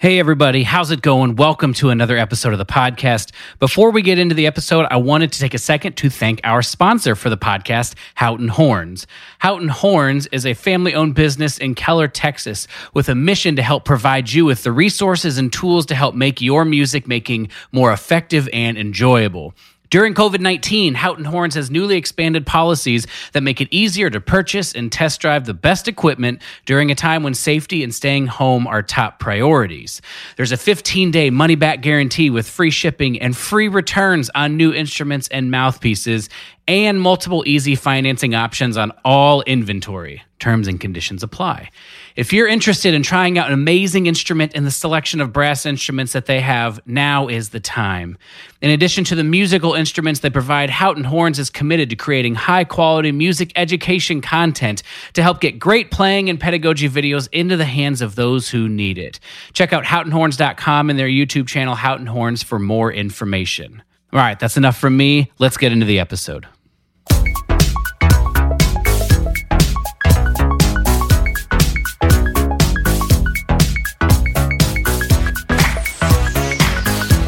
Hey everybody, how's it going? Welcome to another episode of the podcast. Before we get into the episode, I wanted to take a second to thank our sponsor for the podcast, Houghton Horns. Houghton Horns is a family-owned business in Keller, Texas, with a mission to help provide you with the resources and tools to help make your music making more effective and enjoyable. During COVID-19, Houghton Horns has newly expanded policies that make it easier to purchase and test drive the best equipment during a time when safety and staying home are top priorities. There's a 15-day money-back guarantee with free shipping and free returns on new instruments and mouthpieces, and multiple easy financing options on all inventory. Terms and conditions apply. If you're interested in trying out an amazing instrument and the selection of brass instruments that they have, now is the time. In addition to the musical instruments they provide, Houghton Horns is committed to creating high-quality music education content to help get great playing and pedagogy videos into the hands of those who need it. Check out HoughtonHorns.com and their YouTube channel, Houghton Horns, for more information. All right, that's enough from me. Let's get into the episode.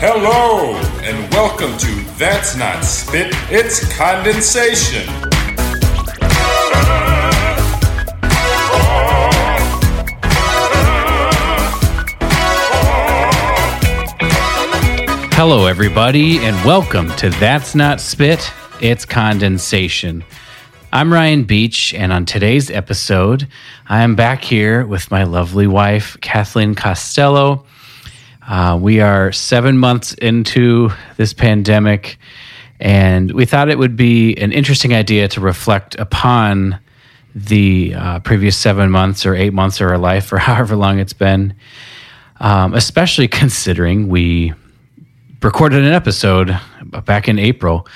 Hello, and welcome to That's Not Spit, It's Condensation. Hello, everybody, and welcome to That's Not Spit, It's Condensation. I'm Ryan Beach, and on today's episode, I am back here with my lovely wife, Kathleen Costello. We are 7 months into this pandemic, and we thought it would be an interesting idea to reflect upon the previous 7 months or 8 months of our life, or however long it's been, especially considering we recorded an episode back in April.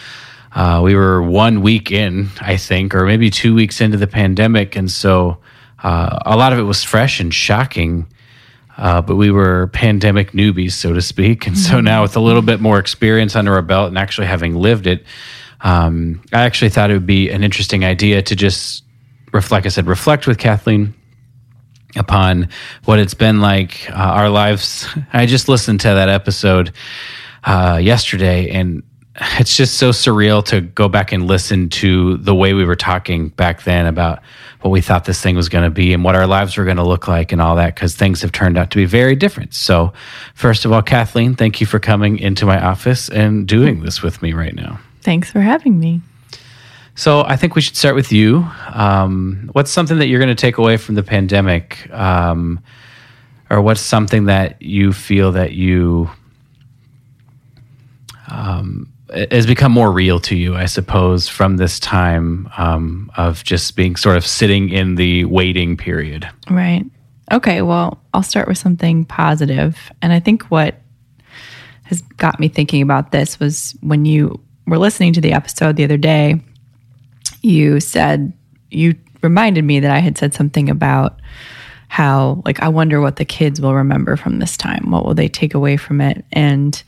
We were 1 week in, I think, or maybe 2 weeks into the pandemic, and so a lot of it was fresh and shocking. But we were pandemic newbies, so to speak. And so now with a little bit more experience under our belt and actually having lived it, I actually thought it would be an interesting idea to just reflect with Kathleen upon what it's been like, our lives. I just listened to that episode yesterday, and it's just so surreal to go back and listen to the way we were talking back then about what we thought this thing was going to be and what our lives were going to look like and all that, because things have turned out to be very different. So first of all, Kathleen, thank you for coming into my office and doing this with me right now. Thanks for having me. So I think we should start with you. What's something that you're going to take away from the pandemic, or what's something that you feel that you... has become more real to you, I suppose, from this time of just being sort of sitting in the waiting period. Right. Okay, well, I'll start with something positive. And I think what has got me thinking about this was when you were listening to the episode the other day, you reminded me that I had said something about how, like, I wonder what the kids will remember from this time. What will they take away from it? And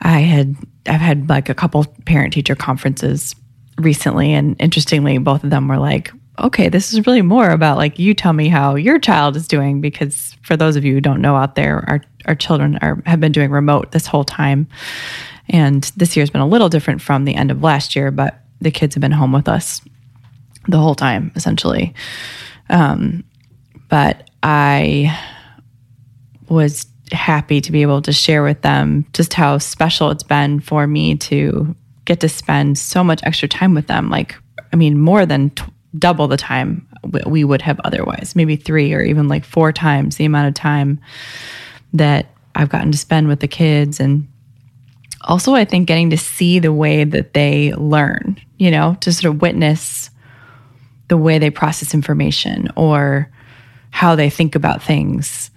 I've had like a couple parent-teacher conferences recently, and interestingly, both of them were like, okay, this is really more about like, you tell me how your child is doing, because for those of you who don't know out there, our children have been doing remote this whole time. And this year's been a little different from the end of last year, but the kids have been home with us the whole time, essentially. But I was happy to be able to share with them just how special it's been for me to get to spend so much extra time with them. Like, I mean, more than double the time we would have otherwise, maybe three or even like four times the amount of time that I've gotten to spend with the kids. And also, I think getting to see the way that they learn, you know, to sort of witness the way they process information or how they think about things,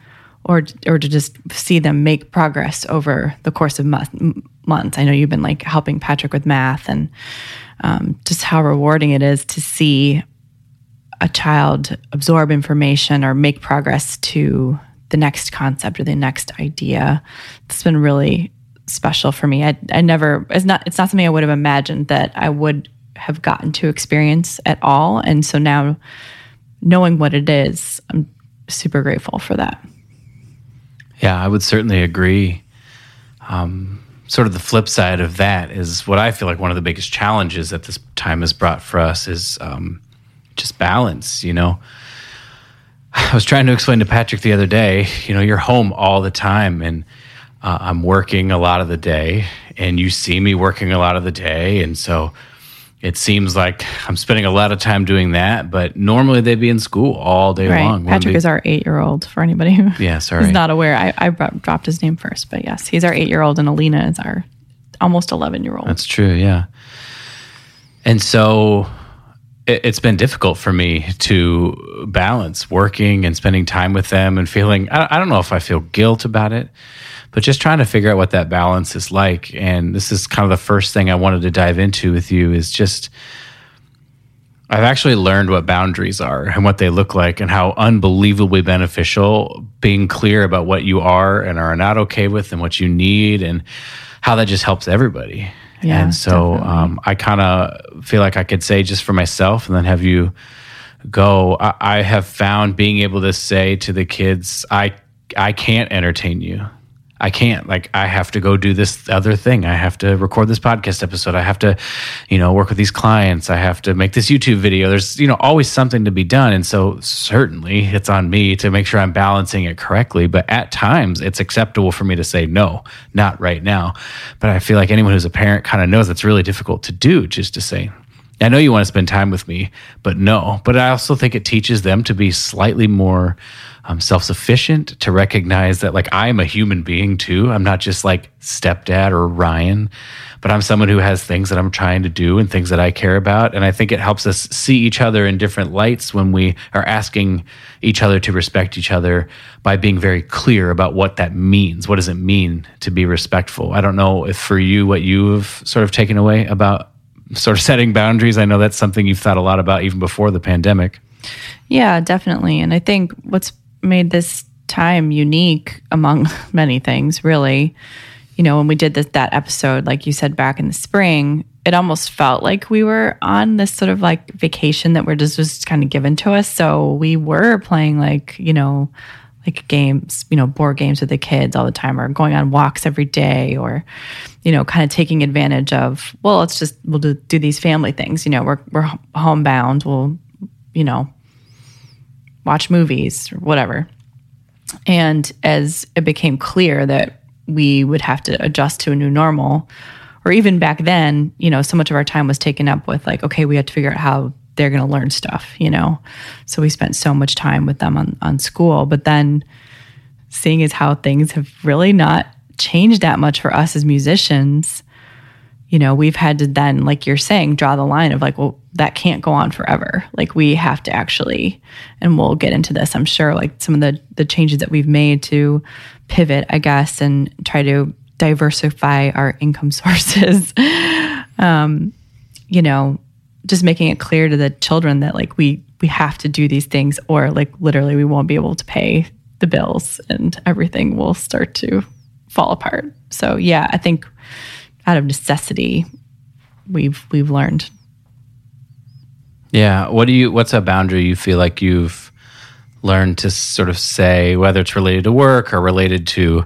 or to just see them make progress over the course of months. I know you've been like helping Patrick with math, and just how rewarding it is to see a child absorb information or make progress to the next concept or the next idea. It's been really special for me. It's not something I would have imagined that I would have gotten to experience at all. And so now knowing what it is, I'm super grateful for that. Yeah, I would certainly agree. Sort of the flip side of that is what I feel like one of the biggest challenges that this time has brought for us is just balance, you know. I was trying to explain to Patrick the other day, you know, you're home all the time, and I'm working a lot of the day, and you see me working a lot of the day, and so it seems like I'm spending a lot of time doing that, but normally they'd be in school all day long. Patrick is our 8-year-old, for anybody who is not aware. I dropped his name first, but yes, he's our 8-year-old, and Alina is our almost 11-year-old. That's true, yeah. And so it's been difficult for me to balance working and spending time with them and feeling, I don't know if I feel guilt about it, but just trying to figure out what that balance is like. And this is kind of the first thing I wanted to dive into with you is just, I've actually learned what boundaries are and what they look like and how unbelievably beneficial being clear about what you are and are not okay with and what you need and how that just helps everybody. Yeah, and so I kind of feel like I could say just for myself and then have you go, I have found being able to say to the kids, I can't entertain you. I can't. Like, I have to go do this other thing. I have to record this podcast episode. I have to, you know, work with these clients. I have to make this YouTube video. There's, you know, always something to be done. And so certainly it's on me to make sure I'm balancing it correctly. But at times it's acceptable for me to say, no, not right now. But I feel like anyone who's a parent kind of knows it's really difficult to do, just to say, I know you want to spend time with me, but no. But I also think it teaches them to be slightly more self-sufficient, to recognize that, like, I'm a human being too. I'm not just like stepdad or Ryan, but I'm someone who has things that I'm trying to do and things that I care about. And I think it helps us see each other in different lights when we are asking each other to respect each other by being very clear about what that means. What does it mean to be respectful? I don't know if for you, what you've sort of taken away about sort of setting boundaries. I know that's something you've thought a lot about even before the pandemic. Yeah, definitely. And I think what's made this time unique among many things, really, you know, when we did that episode, like you said, back in the spring, it almost felt like we were on this sort of like vacation that we're just kind of given to us. So we were playing like, you know, like games, you know, board games with the kids all the time, or going on walks every day, or, you know, kind of taking advantage of, well, we'll do these family things, you know, we're homebound, we'll, you know, watch movies or whatever. And as it became clear that we would have to adjust to a new normal, or even back then, you know, so much of our time was taken up with like, okay, we had to figure out how they're going to learn stuff, you know? So we spent so much time with them on school, but then seeing as how things have really not changed that much for us as musicians, you know, we've had to then, like you're saying, draw the line of like, well, that can't go on forever. Like, we have to actually, and we'll get into this, I'm sure, like some of the changes that we've made to pivot, I guess, and try to diversify our income sources, you know, just making it clear to the children that like we have to do these things, or like literally we won't be able to pay the bills and everything will start to fall apart. So yeah, I think out of necessity we've learned. Yeah. What's a boundary you feel like you've learned to sort of say, whether it's related to work or related to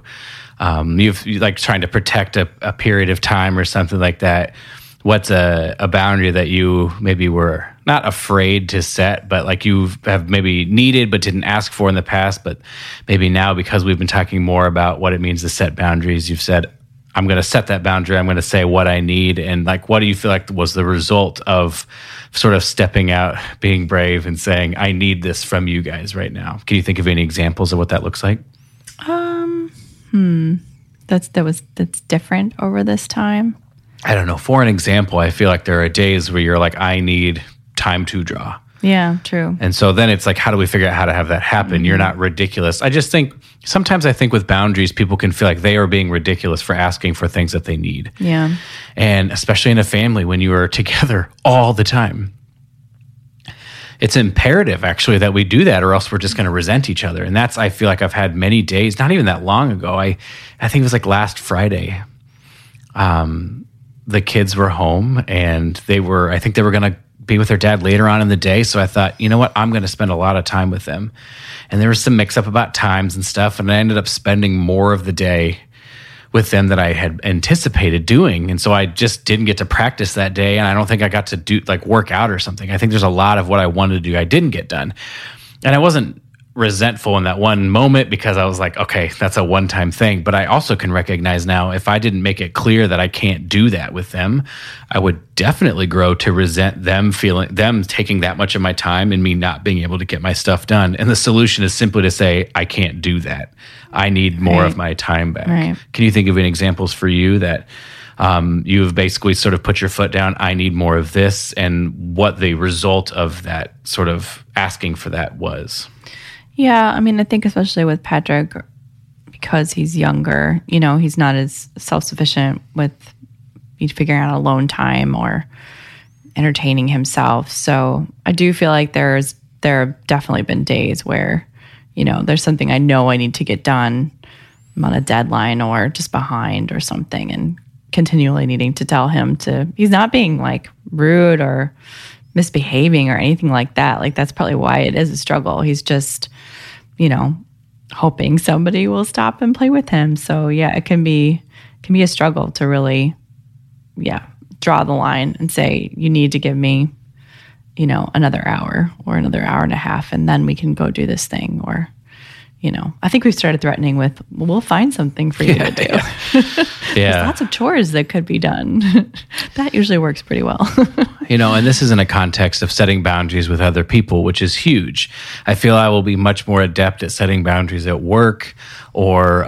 you've like trying to protect a period of time or something like that? What's a boundary that you maybe were not afraid to set, but like you have maybe needed but didn't ask for in the past, but maybe now, because we've been talking more about what it means to set boundaries, you've said, I'm going to set that boundary. I'm going to say what I need. And like, what do you feel like was the result of sort of stepping out, being brave and saying, I need this from you guys right now? Can you think of any examples of what that looks like? That's different over this time. I don't know. For an example, I feel like there are days where you're like, I need time to draw. Yeah, true. And so then it's like, how do we figure out how to have that happen? Mm-hmm. You're not ridiculous. I just think sometimes I think with boundaries, people can feel like they are being ridiculous for asking for things that they need. Yeah. And especially in a family, when you are together all the time, it's imperative actually that we do that, or else we're just going to resent each other. And that's, I feel like I've had many days, not even that long ago. I think it was like last Friday. The kids were home and they were, I think they were going to be with her dad later on in the day. So I thought, you know what? I'm going to spend a lot of time with them. And there was some mix up about times and stuff. And I ended up spending more of the day with them than I had anticipated doing. And so I just didn't get to practice that day. And I don't think I got to do like work out or something. I think there's a lot of what I wanted to do I didn't get done. And I wasn't resentful in that one moment because I was like, okay, that's a one-time thing. But I also can recognize now if I didn't make it clear that I can't do that with them, I would definitely grow to resent them taking that much of my time and me not being able to get my stuff done. And the solution is simply to say, I can't do that. I need more of my time back. Right. Can you think of any examples for you that you have basically sort of put your foot down, I need more of this, and what the result of that sort of asking for that was? Yeah, I mean, I think especially with Patrick, because he's younger, you know, he's not as self-sufficient with figuring out alone time or entertaining himself. So I do feel like there have definitely been days where, you know, there's something I know I need to get done. I'm on a deadline or just behind or something, and continually needing to tell him to, he's not being like rude or misbehaving or anything like that. Like, that's probably why it is a struggle. He's just, you know, hoping somebody will stop and play with him. So yeah, it can be a struggle to really, draw the line and say, you need to give me, you know, another hour or another hour and a half, and then we can go do this thing. Or, you know, I think we've started threatening with, we'll find something for you to do. There's lots of chores that could be done. That usually works pretty well. You know, and this is in a context of setting boundaries with other people, which is huge. I feel I will be much more adept at setting boundaries at work or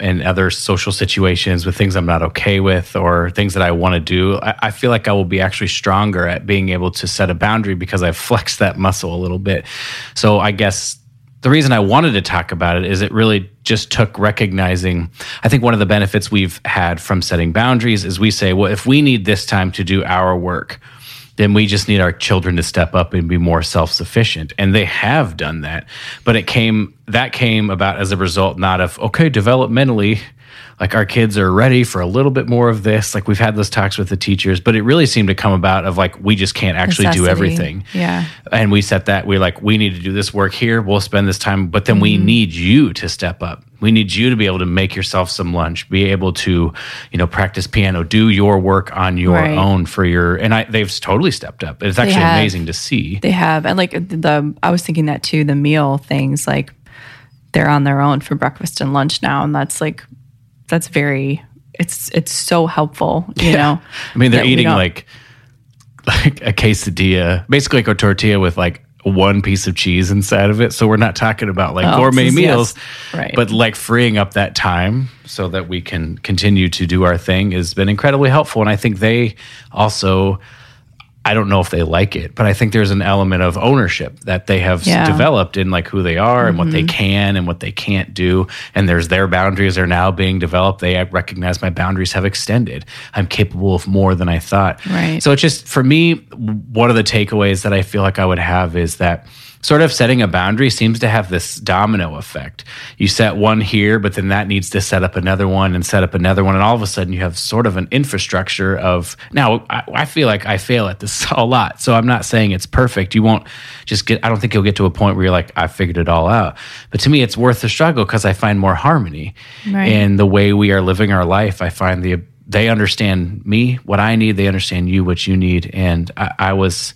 in other social situations with things I'm not okay with or things that I want to do. I feel like I will be actually stronger at being able to set a boundary because I've flexed that muscle a little bit. So I guess the reason I wanted to talk about it is it really just took recognizing, I think one of the benefits we've had from setting boundaries is we say, well, if we need this time to do our work, then we just need our children to step up and be more self-sufficient. And they have done that. But that came about as a result not of, okay, developmentally, like our kids are ready for a little bit more of this. Like we've had those talks with the teachers, but it really seemed to come about of like, we just can't actually do everything. Yeah. And we set that, we're like, we need to do this work here. We'll spend this time, but then we need you to step up. We need you to be able to make yourself some lunch, be able to, you know, practice piano, do your work on your own for your, they've totally stepped up. It's actually amazing to see. They have. And like I was thinking that too, the meal things, like they're on their own for breakfast and lunch now. And that's very, it's so helpful, you know? I mean, they're eating like a quesadilla, basically like a tortilla with like one piece of cheese inside of it. So we're not talking about like gourmet meals, but like freeing up that time so that we can continue to do our thing has been incredibly helpful. And I think they also, I don't know if they like it, but I think there's an element of ownership that they have developed in like who they are and what they can and what they can't do. And there's their boundaries are now being developed. I recognize my boundaries have extended. I'm capable of more than I thought. Right. So it's just, for me, one of the takeaways that I feel like I would have is that sort of setting a boundary seems to have this domino effect. You set one here, but then that needs to set up another one and set up another one. And all of a sudden you have sort of an infrastructure of, now I feel like I fail at this a lot. So I'm not saying it's perfect. You won't just I don't think you'll get to a point where you're like, I figured it all out. But to me, it's worth the struggle because I find more harmony in the way we are living our life. I find they understand me, what I need. They understand you, what you need. And I was,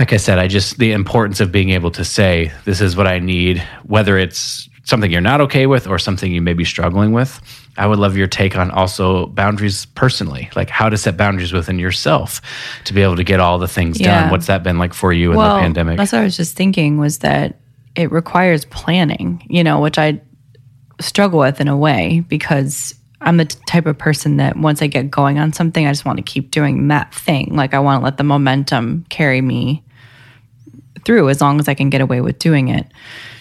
like I said, the importance of being able to say, this is what I need, whether it's something you're not okay with or something you may be struggling with. I would love your take on also boundaries personally, like how to set boundaries within yourself to be able to get all the things done. What's that been like for you in the pandemic? That's what I was just thinking, was that it requires planning, you know, which I struggle with in a way because I'm the type of person that once I get going on something, I just want to keep doing that thing. Like I want to let the momentum carry me through as long as I can get away with doing it.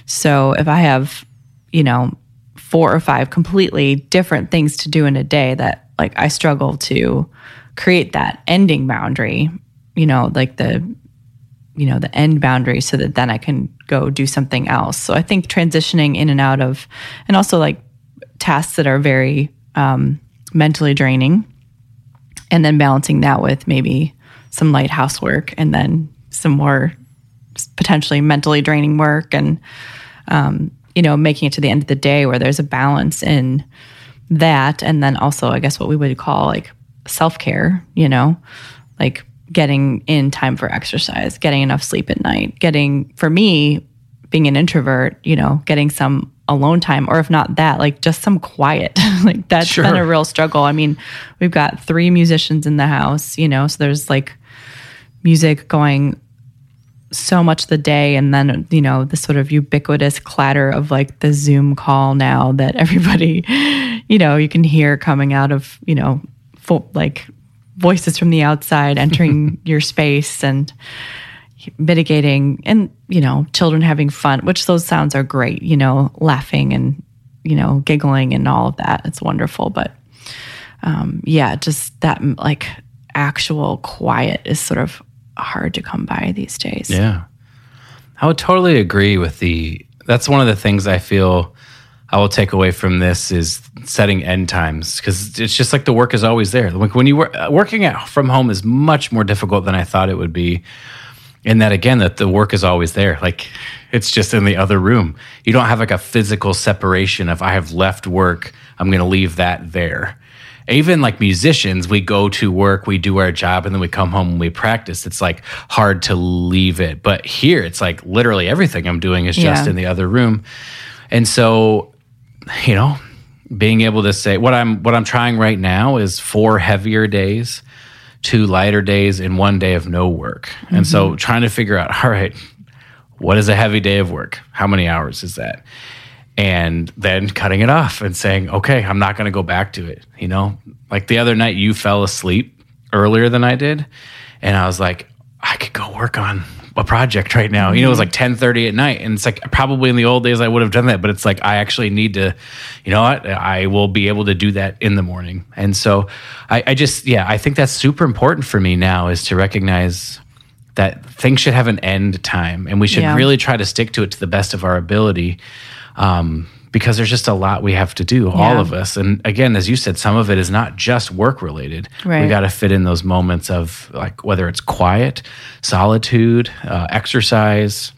So if I have, you know, 4 or 5 completely different things to do in a day, that like I struggle to create that ending boundary, you know, like the end boundary so that then I can go do something else. So I think transitioning in and out of, and also like tasks that are very mentally draining, and then balancing that with maybe some light housework and then some more potentially mentally draining work and, you know, making it to the end of the day where there's a balance in that. And then also, I guess, what we would call like self-care, you know, like getting in time for exercise, getting enough sleep at night, getting, for me, being an introvert, you know, getting some alone time, or if not that, like just some quiet. Like that's been a real struggle. I mean, we've got 3 musicians in the house, you know, so there's like music going so much the day, and then, you know, the sort of ubiquitous clatter of like the Zoom call now that everybody, you know, you can hear coming out of, you know, full, like voices from the outside entering your space and mitigating, and, you know, children having fun, which those sounds are great, you know, laughing and, you know, giggling and all of that. It's wonderful. But yeah, just that like actual quiet is sort of hard to come by these days. Yeah. I would totally agree with that's one of the things I feel I will take away from this is setting end times, because it's just like the work is always there. Like when you were working out from home is much more difficult than I thought it would be. And that again, that the work is always there. Like it's just in the other room. You don't have like a physical separation of I have left work, I'm going to leave that there. Even like musicians, we go to work, we do our job, and then we come home and we practice. It's like hard to leave it. But here, it's like literally everything I'm doing is just in the other room. And so, you know, being able to say what I'm trying right now is 4 heavier days, 2 lighter days, and 1 day of no work. Mm-hmm. And so trying to figure out, all right, what is a heavy day of work? How many hours is that? And then cutting it off and saying, okay, I'm not going to go back to it. You know, like the other night you fell asleep earlier than I did. And I was like, I could go work on a project right now. You know, it was like 10:30 at night. And it's like, probably in the old days I would have done that, but it's like, I actually need to, you know what? I will be able to do that in the morning. And so I just, yeah, I think that's super important for me now, is to recognize that things should have an end time, and we should really try to stick to it to the best of our ability. Because there's just a lot we have to do, all of us. And again, as you said, some of it is not just work related. Right. We got to fit in those moments of like, whether it's quiet, solitude, exercise,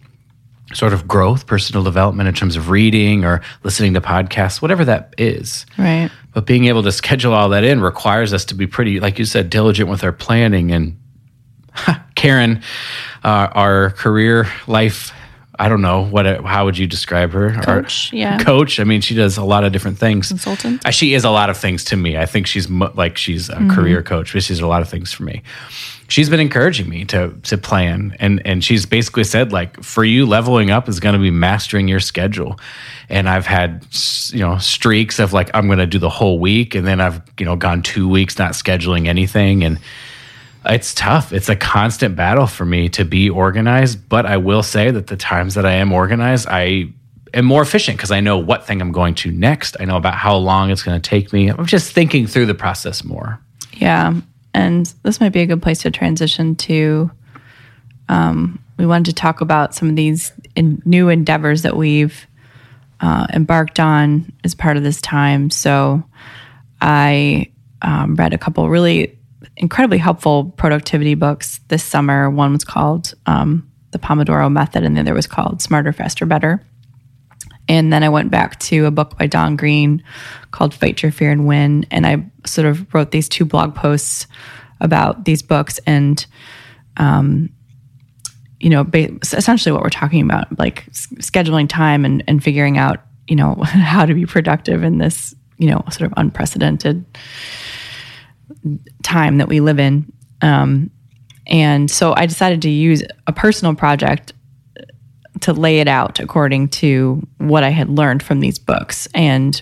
sort of growth, personal development in terms of reading or listening to podcasts, whatever that is. Right. But being able to schedule all that in requires us to be pretty, like you said, diligent with our planning. And Karen, our career life, I don't know, how would you describe her? Coach, Coach, I mean, she does a lot of different things. Consultant. She is a lot of things to me. I think she's a career coach, but she's a lot of things for me. She's been encouraging me to plan, and she's basically said, like, for you, leveling up is going to be mastering your schedule. And I've had, you know, streaks of, like, I'm going to do the whole week, and then I've, you know, gone 2 weeks not scheduling anything, and it's tough. It's a constant battle for me to be organized, but I will say that the times that I am organized, I am more efficient because I know what thing I'm going to next. I know about how long it's going to take me. I'm just thinking through the process more. Yeah, and this might be a good place to transition to, we wanted to talk about some of these new endeavors that we've embarked on as part of this time. So I read a couple really incredibly helpful productivity books this summer. One was called The Pomodoro Method, and the other was called Smarter, Faster, Better. And then I went back to a book by Don Green called Fight Your Fear and Win. And I sort of wrote these 2 blog posts about these books and, you know, essentially what we're talking about, like scheduling time and figuring out, you know, how to be productive in this, you know, sort of unprecedented time that we live in. And so I decided to use a personal project to lay it out according to what I had learned from these books. And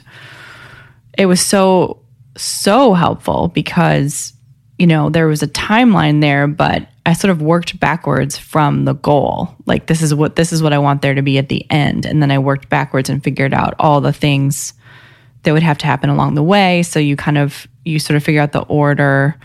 it was so, so helpful because, you know, there was a timeline there, but I sort of worked backwards from the goal. Like, this is what I want there to be at the end. And then I worked backwards and figured out all the things that would have to happen along the way. So you sort of figure out the order,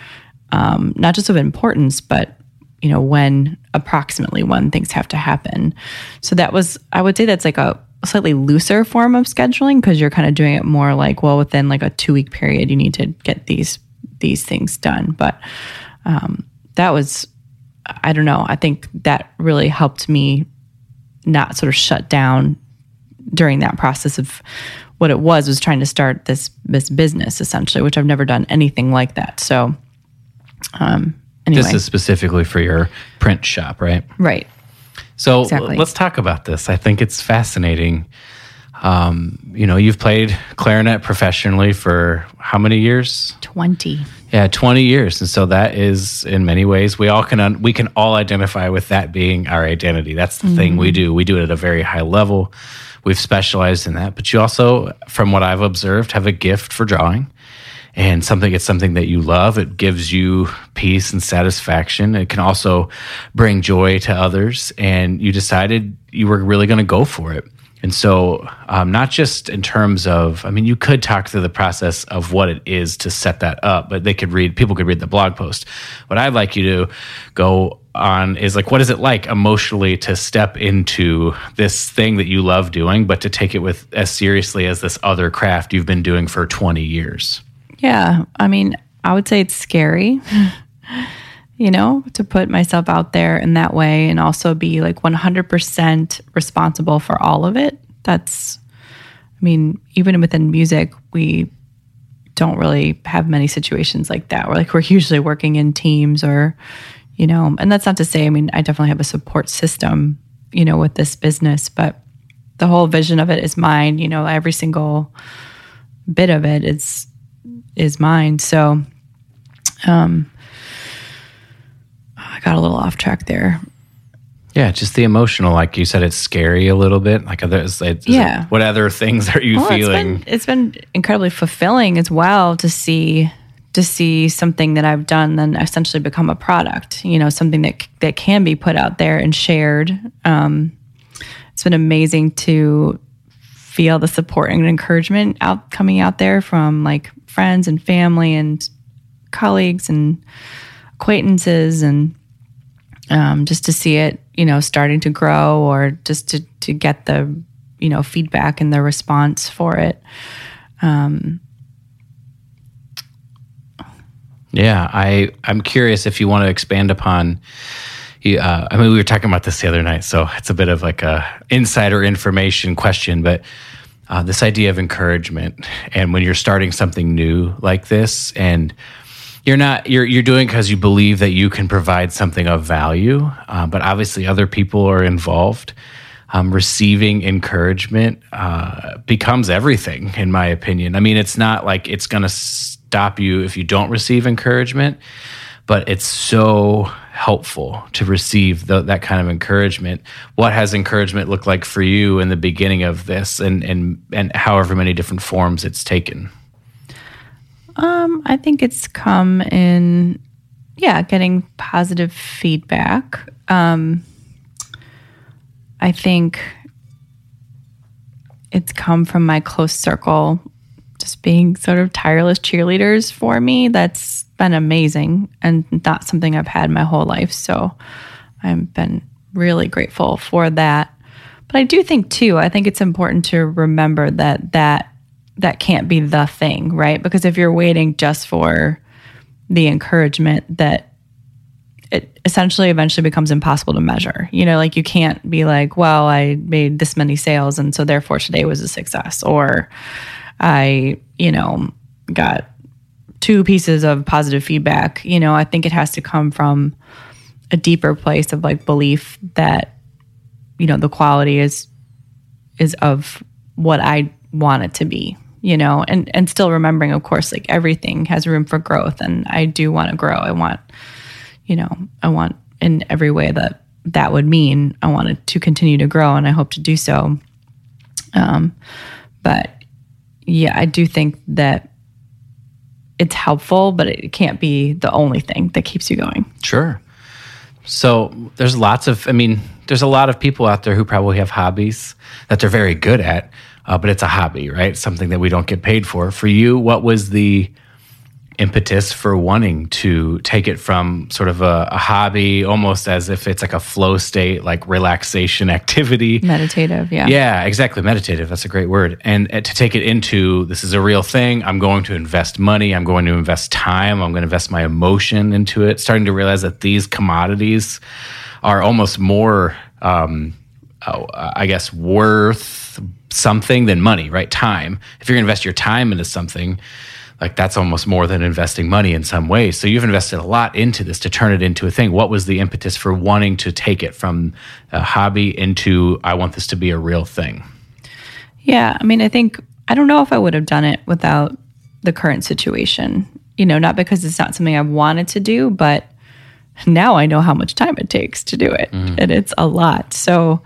not just of importance, but, you know, approximately when things have to happen. So that was, I would say that's like a slightly looser form of scheduling, because you're kind of doing it more like, well, within like a 2-week period, you need to get these things done. But that was I don't know. I think that really helped me not sort of shut down during that process of what it was trying to start this business essentially, which I've never done anything like that. So anyway. This is specifically for your print shop, right? Right. So exactly. Let's talk about this. I think it's fascinating. You've played clarinet professionally for how many years? 20. Yeah, 20 years. And so that is, in many ways, we can all identify with that being our identity. That's the thing we do. We do it at a very high level. We've specialized in that. But you also, from what I've observed, have a gift for drawing. And it's something that you love. It gives you peace and satisfaction. It can also bring joy to others. And you decided you were really going to go for it. And so not just in terms of, you could talk through the process of what it is to set that up, but people could read the blog post. What I'd like you to go on is what is it like emotionally to step into this thing that you love doing, but to take it with as seriously as this other craft you've been doing for 20 years? Yeah. I would say it's scary, to put myself out there in that way and also be 100% responsible for all of it. That's, even within music, we don't really have many situations like that. We're usually working in teams or, and that's not to say, I definitely have a support system, with this business, but the whole vision of it is mine. Every single bit of it is mine. So, I got a little off track there. Yeah. Just the emotional, like you said, it's scary a little bit. What other things are you feeling? It's been incredibly fulfilling as well to see something that I've done then essentially become a product, something that can be put out there and shared. It's been amazing to feel the support and encouragement coming out there from friends and family and colleagues and acquaintances, and just to see it, starting to grow, or just to get the, feedback and the response for it. Yeah, I'm curious if you want to expand upon. We were talking about this the other night, so it's a bit of a insider information question, but this idea of encouragement, and when you're starting something new like this, and you're doing because you believe that you can provide something of value, but obviously other people are involved. Receiving encouragement becomes everything, in my opinion. It's not like it's going to stop you if you don't receive encouragement, but it's so helpful to receive that kind of encouragement. What has encouragement looked like for you in the beginning of this, and however many different forms it's taken? I think it's come in, getting positive feedback. I think it's come from my close circle, just being sort of tireless cheerleaders for me. That's been amazing, and not something I've had my whole life. So I've been really grateful for that. But I do think too, it's important to remember that can't be the thing, right? Because if you're waiting just for the encouragement, that it eventually becomes impossible to measure. You can't be well, I made this many sales, and so therefore today was a success. Or I, got 2 pieces of positive feedback. I think it has to come from a deeper place of belief that, the quality is of what I want it to be, and still remembering, of course, everything has room for growth, and I do want to grow. I want in every way that would mean I want it to continue to grow, and I hope to do so. But yeah, I do think that it's helpful, but it can't be the only thing that keeps you going. Sure. So there's there's a lot of people out there who probably have hobbies that they're very good at, but it's a hobby, right? Something that we don't get paid for. For you, what was the impetus for wanting to take it from sort of a hobby, almost as if it's like a flow state, like relaxation activity. Meditative, yeah. Yeah, exactly. Meditative. That's a great word. And to take it into, this is a real thing. I'm going to invest money. I'm going to invest time. I'm going to invest my emotion into it. Starting to realize that these commodities are almost more, I guess, worth something than money, right? Time. If you're going to invest your time into something, like that's almost more than investing money in some ways. So you've invested a lot into this to turn it into a thing. What was the impetus for wanting to take it from a hobby into, I want this to be a real thing? Yeah. I mean, I think, I don't know if I would have done it without the current situation, you know, not because it's not something I wanted to do, but now I know how much time it takes to do it. Mm. And it's a lot. So,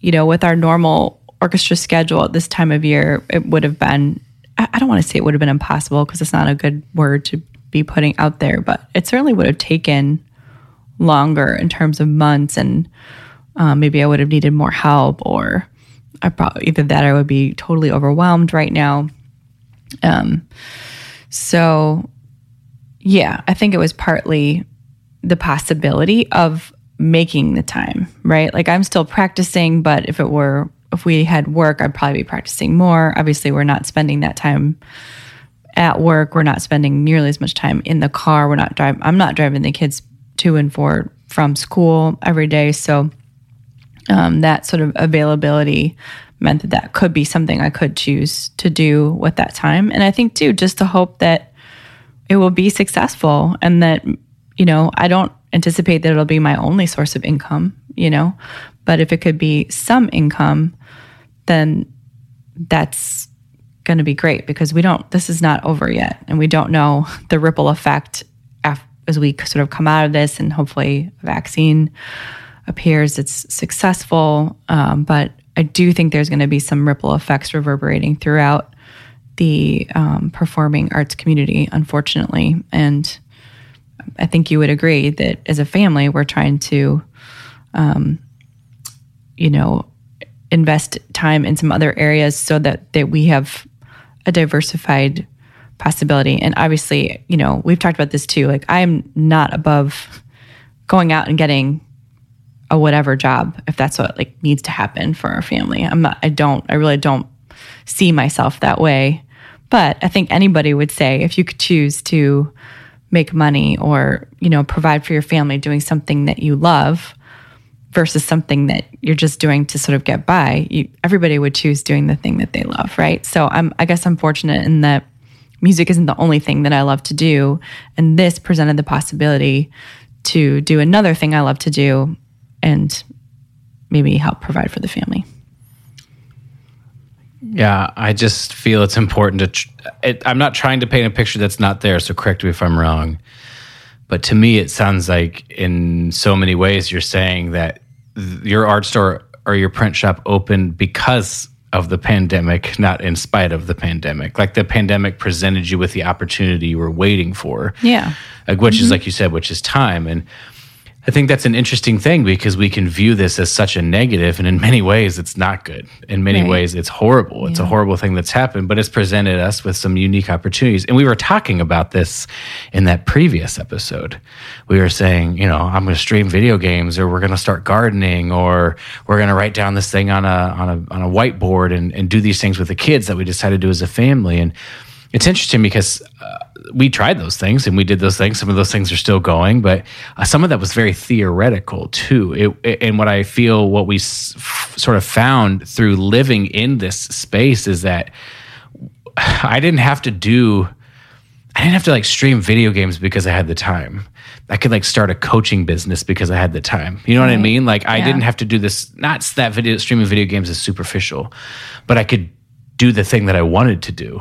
you know, with our normal orchestra schedule at this time of year, it would have been, I don't want to say it would have been impossible because it's not a good word to be putting out there, but it certainly would have taken longer in terms of months, and maybe I would have needed more help, or I probably, either that or I would be totally overwhelmed right now. So yeah, I think it was partly the possibility of making the time, right? Like I'm still practicing, but if we had work, I'd probably be practicing more. Obviously, we're not spending that time at work. We're not spending nearly as much time in the car. I'm not driving the kids to and from school every day. So that sort of availability meant that that could be something I could choose to do with that time. And I think too, just the hope that it will be successful, and that, you know, I don't anticipate that it'll be my only source of income, you know, but if it could be some income, then that's going to be great, because this is not over yet, and we don't know the ripple effect as we sort of come out of this, and hopefully a vaccine appears, it's successful. But I do think there's going to be some ripple effects reverberating throughout the performing arts community, unfortunately. And I think you would agree that as a family, we're trying to, you know, invest time in some other areas so that we have a diversified possibility. And obviously, you know, we've talked about this too. Like, I'm not above going out and getting a whatever job if that's what like needs to happen for our family. I really don't see myself that way. But I think anybody would say if you could choose to make money or, you know, provide for your family doing something that you love versus something that you're just doing to sort of get by, everybody would choose doing the thing that they love, right? So I guess I'm fortunate in that music isn't the only thing that I love to do. And this presented the possibility to do another thing I love to do and maybe help provide for the family. Yeah, I just feel it's important to. I'm not trying to paint a picture that's not there, so correct me if I'm wrong. But to me, it sounds like in so many ways you're saying that your art store or your print shop opened because of the pandemic, not in spite of the pandemic. Like the pandemic presented you with the opportunity you were waiting for. Yeah. Like, which is, like you said, which is time. And I think that's an interesting thing, because we can view this as such a negative, and in many ways it's not good. In many ways it's horrible. Yeah. It's a horrible thing that's happened, but it's presented us with some unique opportunities. And we were talking about this in that previous episode. We were saying, you know, I'm going to stream video games, or we're going to start gardening, or we're going to write down this thing on a whiteboard and do these things with the kids that we decided to do as a family. And it's interesting because we tried those things and we did those things. Some of those things are still going, but some of that was very theoretical too. And what I feel, what we sort of found through living in this space is that I didn't have to like stream video games because I had the time. I could like start a coaching business because I had the time. You know what I mean? Like I didn't have to do this, not that streaming video games is superficial, but I could do the thing that I wanted to do.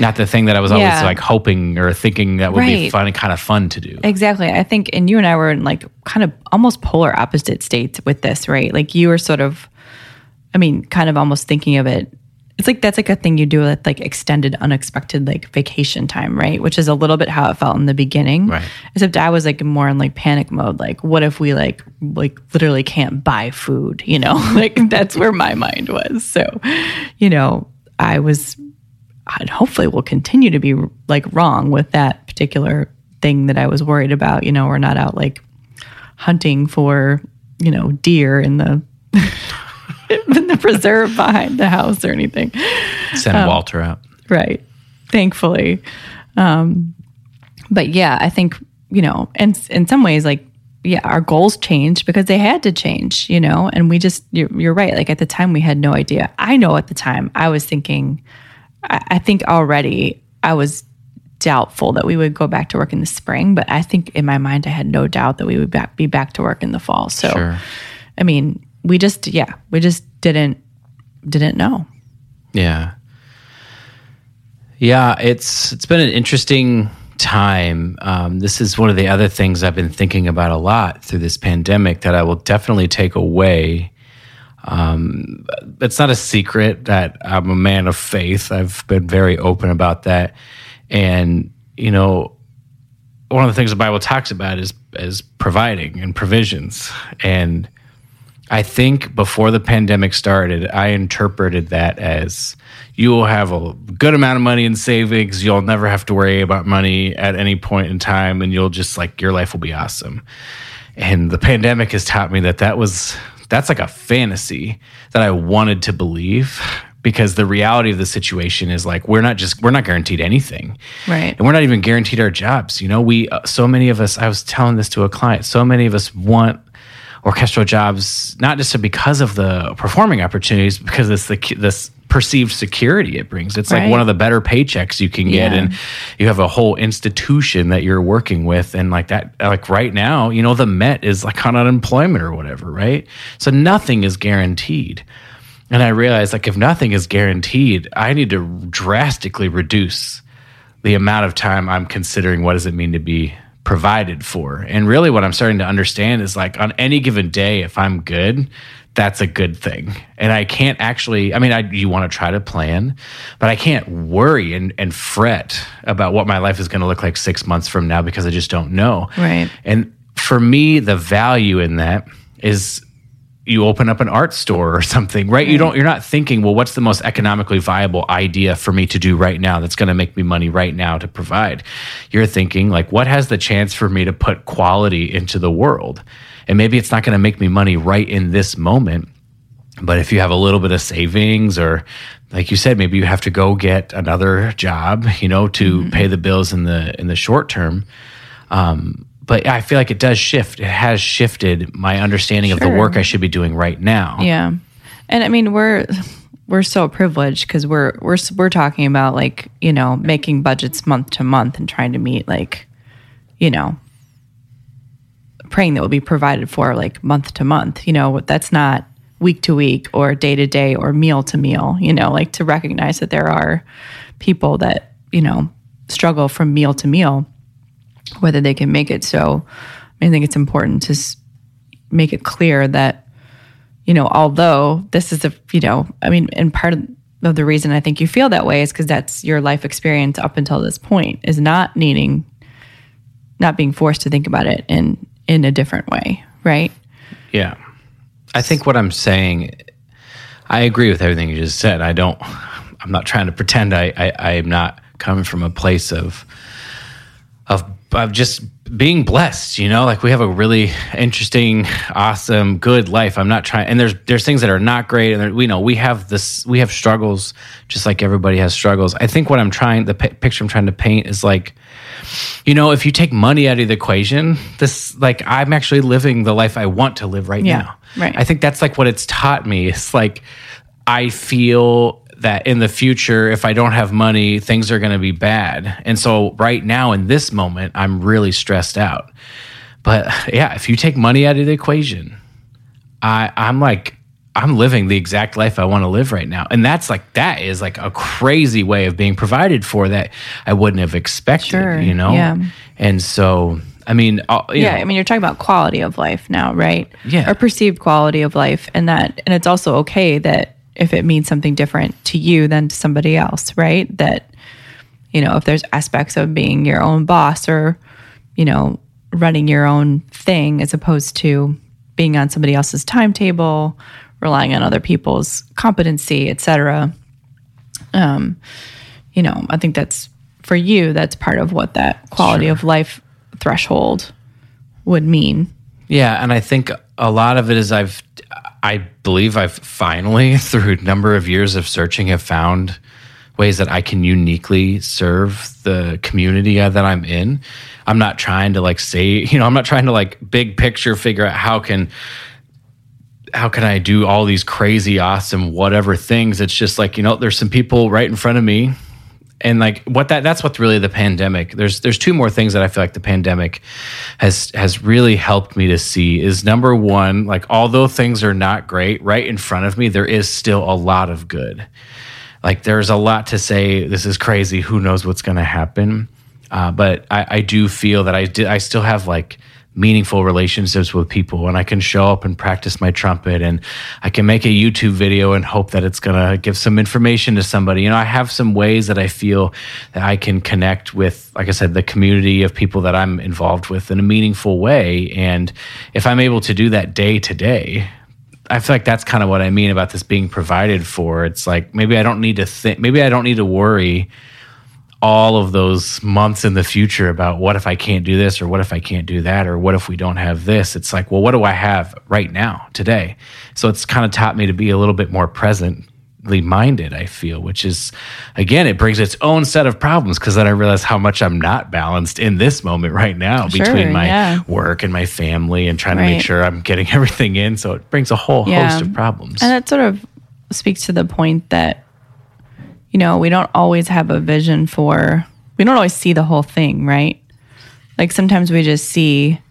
Not the thing that I was always like hoping or thinking that would be fun and kind of fun to do. Exactly. I think, and you and I were in like kind of almost polar opposite states with this, right? Like you were sort of, I mean, kind of almost thinking of it. It's like, that's like a thing you do with like extended, unexpected like vacation time, right? Which is a little bit how it felt in the beginning. Right. Except I was like more in like panic mode. Like what if we like literally can't buy food, you know? Like that's where my mind was. So, you know, I was and hopefully will continue to be like wrong with that particular thing that I was worried about. You know, we're not out like hunting for, you know, deer in the in the preserve behind the house or anything. Send Walter out. Right. Thankfully. But yeah, I think, you know, and in some ways, like, yeah, our goals changed because they had to change, you know, and we just, you're right. Like at the time we had no idea. I know at the time I was thinking, I think already I was doubtful that we would go back to work in the spring, but I think in my mind, I had no doubt that we would be back to work in the fall. So, sure. I mean, we just, yeah, we just didn't know. Yeah. Yeah. It's been an interesting time. This is one of the other things I've been thinking about a lot through this pandemic that I will definitely take away. It's not a secret that I'm a man of faith. I've been very open about that. And, you know, one of the things the Bible talks about is providing and provisions. And I think before the pandemic started, I interpreted that as you will have a good amount of money in savings. You'll never have to worry about money at any point in time. And you'll just like, your life will be awesome. And the pandemic has taught me that's like a fantasy that I wanted to believe, because the reality of the situation is like, we're not guaranteed anything. Right. And we're not even guaranteed our jobs. You know, so many of us, I was telling this to a client, so many of us want orchestral jobs, not just because of the performing opportunities, because it's this perceived security it brings. It's right. Like one of the better paychecks you can get, and you have a whole institution that you're working with, and like that, like right now, you know, the Met is like on unemployment or whatever, right? So nothing is guaranteed. And I realized, like, if nothing is guaranteed, I need to drastically reduce the amount of time I'm considering what does it mean to be provided for. And really what I'm starting to understand is like on any given day, if I'm good, that's a good thing. And I can't actually, I mean, you want to try to plan, but I can't worry and fret about what my life is going to look like 6 months from now, because I just don't know. Right. And for me, the value in that is you open up an art store or something, right? You're not thinking, well, what's the most economically viable idea for me to do right now that's going to make me money right now to provide? You're thinking like, what has the chance for me to put quality into the world? And maybe it's not going to make me money right in this moment, but if you have a little bit of savings, or like you said, maybe you have to go get another job, you know, to pay the bills in the short term. But I feel like it does shift. It has shifted my understanding of the work I should be doing right now. Yeah, and I mean we're so privileged because we're talking about, like, you know, making budgets month to month and trying to meet, like, you know, praying that will be provided for like month to month. You know, that's not week to week or day to day or meal to meal. You know, like to recognize that there are people that, you know, struggle from meal to meal, whether they can make it. So I think it's important to make it clear that, you know, although this is you know, I mean, and part of the reason I think you feel that way is because that's your life experience up until this point, is not being forced to think about it in a different way, right? Yeah. I think what I'm saying, I agree with everything you just said. I'm not trying to pretend I'm not coming from a place of just being blessed, you know, like we have a really interesting, awesome, good life. I'm not trying, and there's things that are not great, and we have struggles, just like everybody has struggles. I think what I'm trying, the picture I'm trying to paint is like, you know, if you take money out of the equation, this, like, I'm actually living the life I want to live right now. Right. I think that's like what it's taught me. It's like, I feel that in the future, if I don't have money, things are going to be bad. And so right now in this moment, I'm really stressed out. But yeah, if you take money out of the equation, I'm like, I'm living the exact life I want to live right now. And that's like, that is like a crazy way of being provided for that I wouldn't have expected, you know? Yeah. And so, I mean, you're talking about quality of life now, right? Yeah. Or perceived quality of life. And it's also okay that, if it means something different to you than to somebody else, right? That, you know, if there's aspects of being your own boss or, you know, running your own thing as opposed to being on somebody else's timetable, relying on other people's competency, et cetera. you know, I think that's, for you, that's part of what that quality of life threshold would mean. Yeah, and I think a lot of it is I believe I've finally, through a number of years of searching, have found ways that I can uniquely serve the community that I'm in. I'm not trying to like big picture figure out how can I do all these crazy, awesome, whatever things. It's just like, you know, there's some people right in front of me. And like that's what's really the pandemic. There's two more things that I feel like the pandemic has really helped me to see is, number one, like although things are not great right in front of me, there is still a lot of good. Like there's a lot to say, this is crazy, who knows what's going to happen. But I do feel that I still have like meaningful relationships with people, and I can show up and practice my trumpet, and I can make a YouTube video and hope that it's going to give some information to somebody. You know, I have some ways that I feel that I can connect with, like I said, the community of people that I'm involved with in a meaningful way. And if I'm able to do that day to day, I feel like that's kind of what I mean about this being provided for. It's like, maybe I don't need to think, maybe I don't need to worry all of those months in the future about what if I can't do this, or what if I can't do that, or what if we don't have this. It's like, well, what do I have right now today? So it's kind of taught me to be a little bit more presently minded, I feel, which is, again, it brings its own set of problems, because then I realize how much I'm not balanced in this moment right now, between my work and my family, and trying to make sure I'm getting everything in. So it brings a whole host of problems. And that sort of speaks to the point that, you know, we don't always have a vision for, we don't always see the whole thing, right? Like sometimes we just see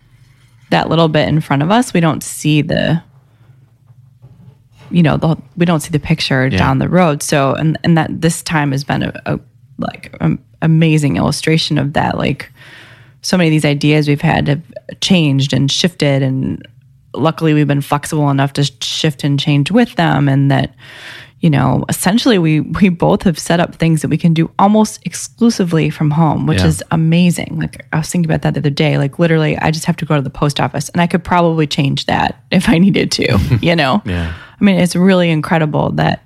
that little bit in front of us. We don't see the, you know, we don't see the picture down the road. So, and that this time has been an amazing illustration of that. Like so many of these ideas we've had have changed and shifted, and luckily we've been flexible enough to shift and change with them. And that, you know, essentially we both have set up things that we can do almost exclusively from home, which is amazing. Like I was thinking about that the other day, like literally I just have to go to the post office, and I could probably change that if I needed to, you know? I mean, it's really incredible that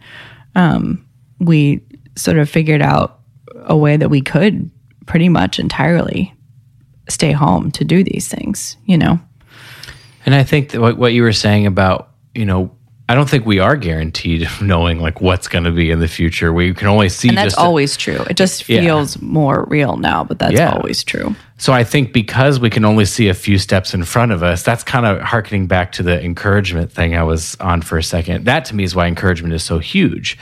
we sort of figured out a way that we could pretty much entirely stay home to do these things, you know? And I think that what you were saying about, you know, I don't think we are guaranteed knowing like what's going to be in the future. We can only see. And that's always true. It just feels more real now, but that's always true. So I think because we can only see a few steps in front of us, that's kind of harkening back to the encouragement thing I was on for a second. That to me is why encouragement is so huge.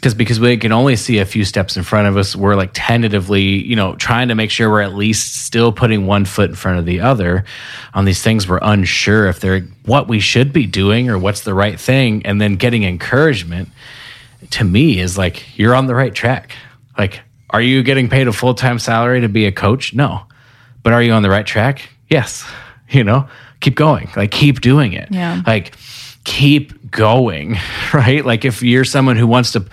Because we can only see a few steps in front of us, we're like tentatively, you know, trying to make sure we're at least still putting one foot in front of the other on these things. We're unsure if they're what we should be doing or what's the right thing. And then getting encouragement, to me, is like, you're on the right track. Like, are you getting paid a full-time salary to be a coach? No. But are you on the right track? Yes. You know, keep going. Like, keep doing it. Yeah. Like, keep going, right? Like if you're someone who wants to,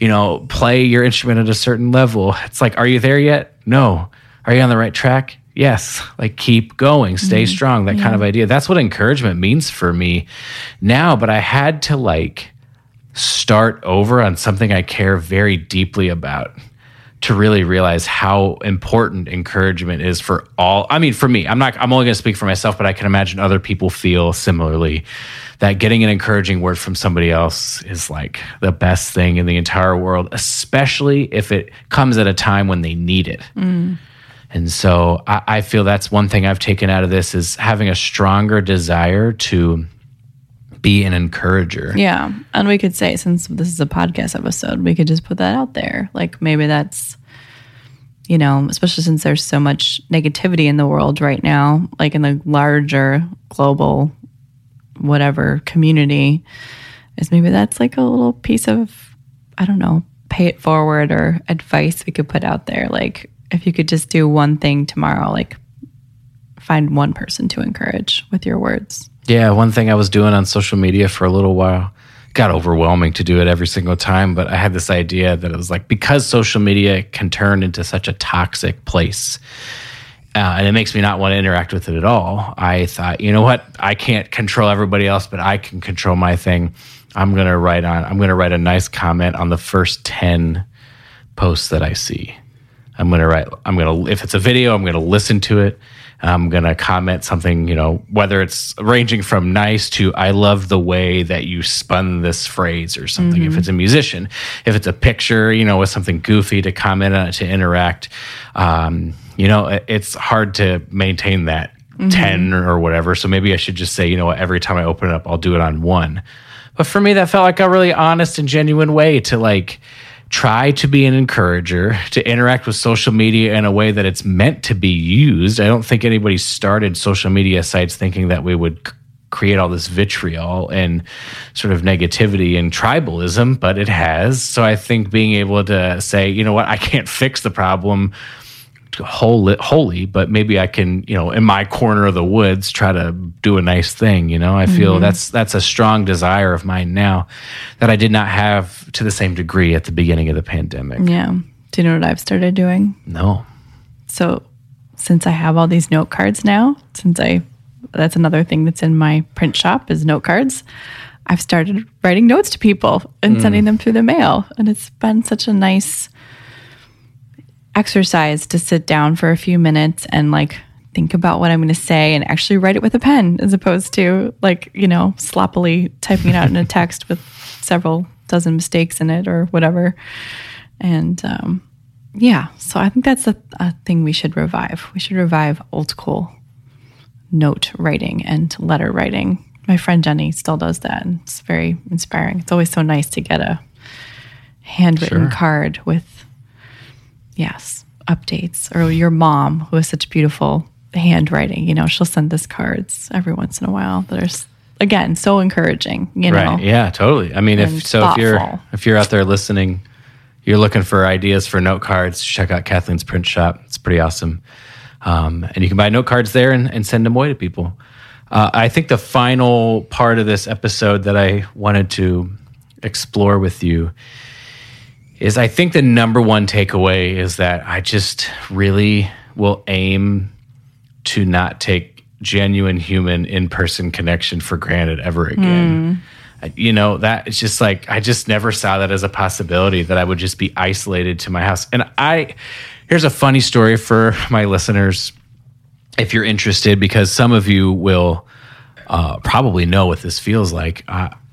you know, play your instrument at a certain level, it's like, are you there yet? No. Are you on the right track? Yes. Like keep going, stay strong, that kind of idea. That's what encouragement means for me now, but I had to like start over on something I care very deeply about to really realize how important encouragement is for all. I mean, for me, I'm only going to speak for myself, but I can imagine other people feel similarly, that getting an encouraging word from somebody else is like the best thing in the entire world, especially if it comes at a time when they need it. And so I feel that's one thing I've taken out of this, is having a stronger desire to be an encourager. Yeah. And we could say, since this is a podcast episode, we could just put that out there. Like maybe that's, you know, especially since there's so much negativity in the world right now, like in the larger global whatever community, is maybe that's like a little piece of, I don't know, pay it forward or advice we could put out there. Like if you could just do one thing tomorrow, like find one person to encourage with your words. Yeah, one thing I was doing on social media for a little while, got overwhelming to do it every single time, but I had this idea that it was like, because social media can turn into such a toxic place, and it makes me not want to interact with it at all, I thought, you know what? I can't control everybody else, but I can control my thing. I'm going to write a nice comment on the first 10 posts that I see. I'm going to write, if it's a video, I'm going to listen to it. I'm going to comment something, whether it's ranging from nice to I love the way that you spun this phrase or something. Mm-hmm. If it's a musician, if it's a picture, with something goofy to comment on it, to interact. It's hard to maintain that 10 or whatever. So maybe I should just say, every time I open it up, I'll do it on one. But for me, that felt like a really honest and genuine way to try to be an encourager, to interact with social media in a way that it's meant to be used. I don't think anybody started social media sites thinking that we would create all this vitriol and sort of negativity and tribalism, but it has. So I think being able to say, I can't fix the problem wholly, but maybe I can, in my corner of the woods, try to do a nice thing. I feel that's a strong desire of mine now that I did not have to the same degree at the beginning of the pandemic. Yeah. Do you know what I've started doing? No. So since I have all these note cards now, that's another thing that's in my print shop is note cards. I've started writing notes to people and sending them through the mail. And it's been such a nice exercise to sit down for a few minutes and think about what I'm going to say and actually write it with a pen as opposed to sloppily typing it out in a text with several dozen mistakes in it or whatever. And so I think that's a thing we should revive. We should revive old school note writing and letter writing. My friend Jenny still does that, and it's very inspiring. It's always so nice to get a handwritten card with updates. Or your mom, who has such beautiful handwriting, she'll send us cards every once in a while that are, again, so encouraging, Right. Yeah, totally. I mean, if you're out there listening, you're looking for ideas for note cards, check out Kathleen's print shop. It's pretty awesome. And you can buy note cards there and send them away to people. I think the final part of this episode that I wanted to explore with you is I think the number one takeaway is that I just really will aim to not take genuine human in-person connection for granted ever again. That it's just I just never saw that as a possibility, that I would just be isolated to my house. And here's a funny story for my listeners, if you're interested, because some of you will probably know what this feels like.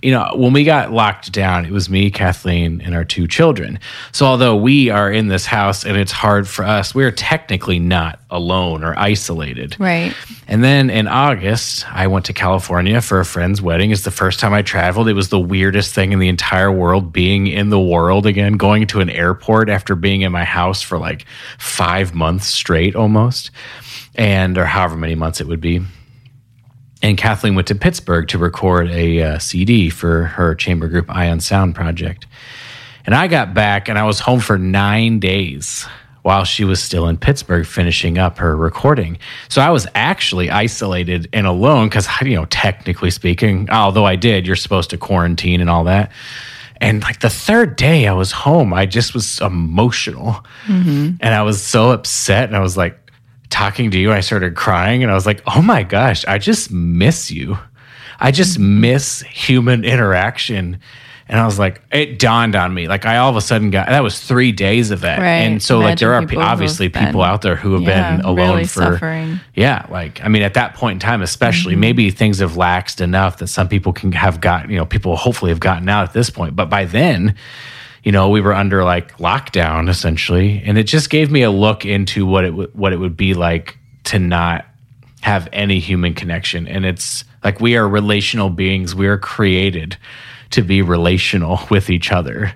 When we got locked down, it was me, Kathleen, and our two children. So although we are in this house and it's hard for us, we're technically not alone or isolated. Right. And then in August, I went to California for a friend's wedding. It's the first time I traveled. It was the weirdest thing in the entire world, being in the world again, going to an airport after being in my house for 5 months straight almost, or however many months it would be. And Kathleen went to Pittsburgh to record a CD for her chamber group Ion Sound project. And I got back and I was home for 9 days while she was still in Pittsburgh finishing up her recording. So I was actually isolated and alone because, technically speaking, although you're supposed to quarantine and all that. And the third day I was home, I just was emotional. Mm-hmm. And I was so upset, and I was talking to you, and I started crying, and I was like, oh my gosh, I just miss you. I just miss human interaction. And I was it dawned on me. I all of a sudden that was 3 days of that. Right. And so there are obviously people out there who have been alone really for suffering. Yeah. At that point in time, especially maybe things have laxed enough that some people can have gotten, people hopefully have gotten out at this point. But by then, we were under lockdown essentially, and it just gave me a look into what it would be like to not have any human connection. And it's we are relational beings; we are created to be relational with each other.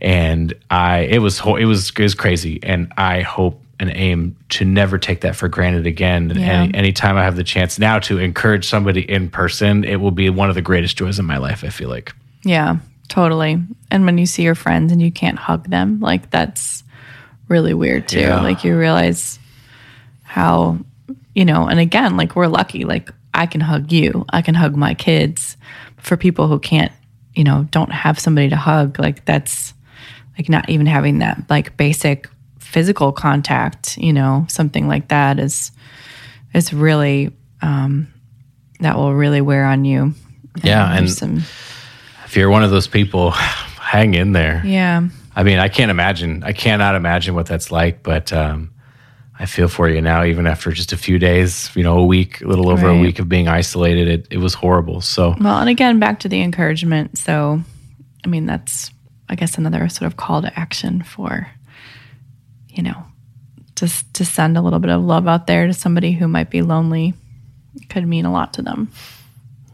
And it was crazy. And I hope and aim to never take that for granted again. And anytime I have the chance now to encourage somebody in person, it will be one of the greatest joys of my life, I feel like. Yeah. Totally. And when you see your friends and you can't hug them, that's really weird too. Yeah. You realize how, and again, we're lucky, I can hug you, I can hug my kids. For people who can't, don't have somebody to hug, that's not even having that basic physical contact, something like that is really, that will really wear on you. And if you're one of those people, hang in there. Yeah. I mean, I cannot imagine what that's like, but I feel for you now, even after just a few days, a week, a little over a week of being isolated, it was horrible. So, well, and again, back to the encouragement. So, I mean, that's, I guess, another sort of call to action for, just to send a little bit of love out there to somebody who might be lonely. It could mean a lot to them.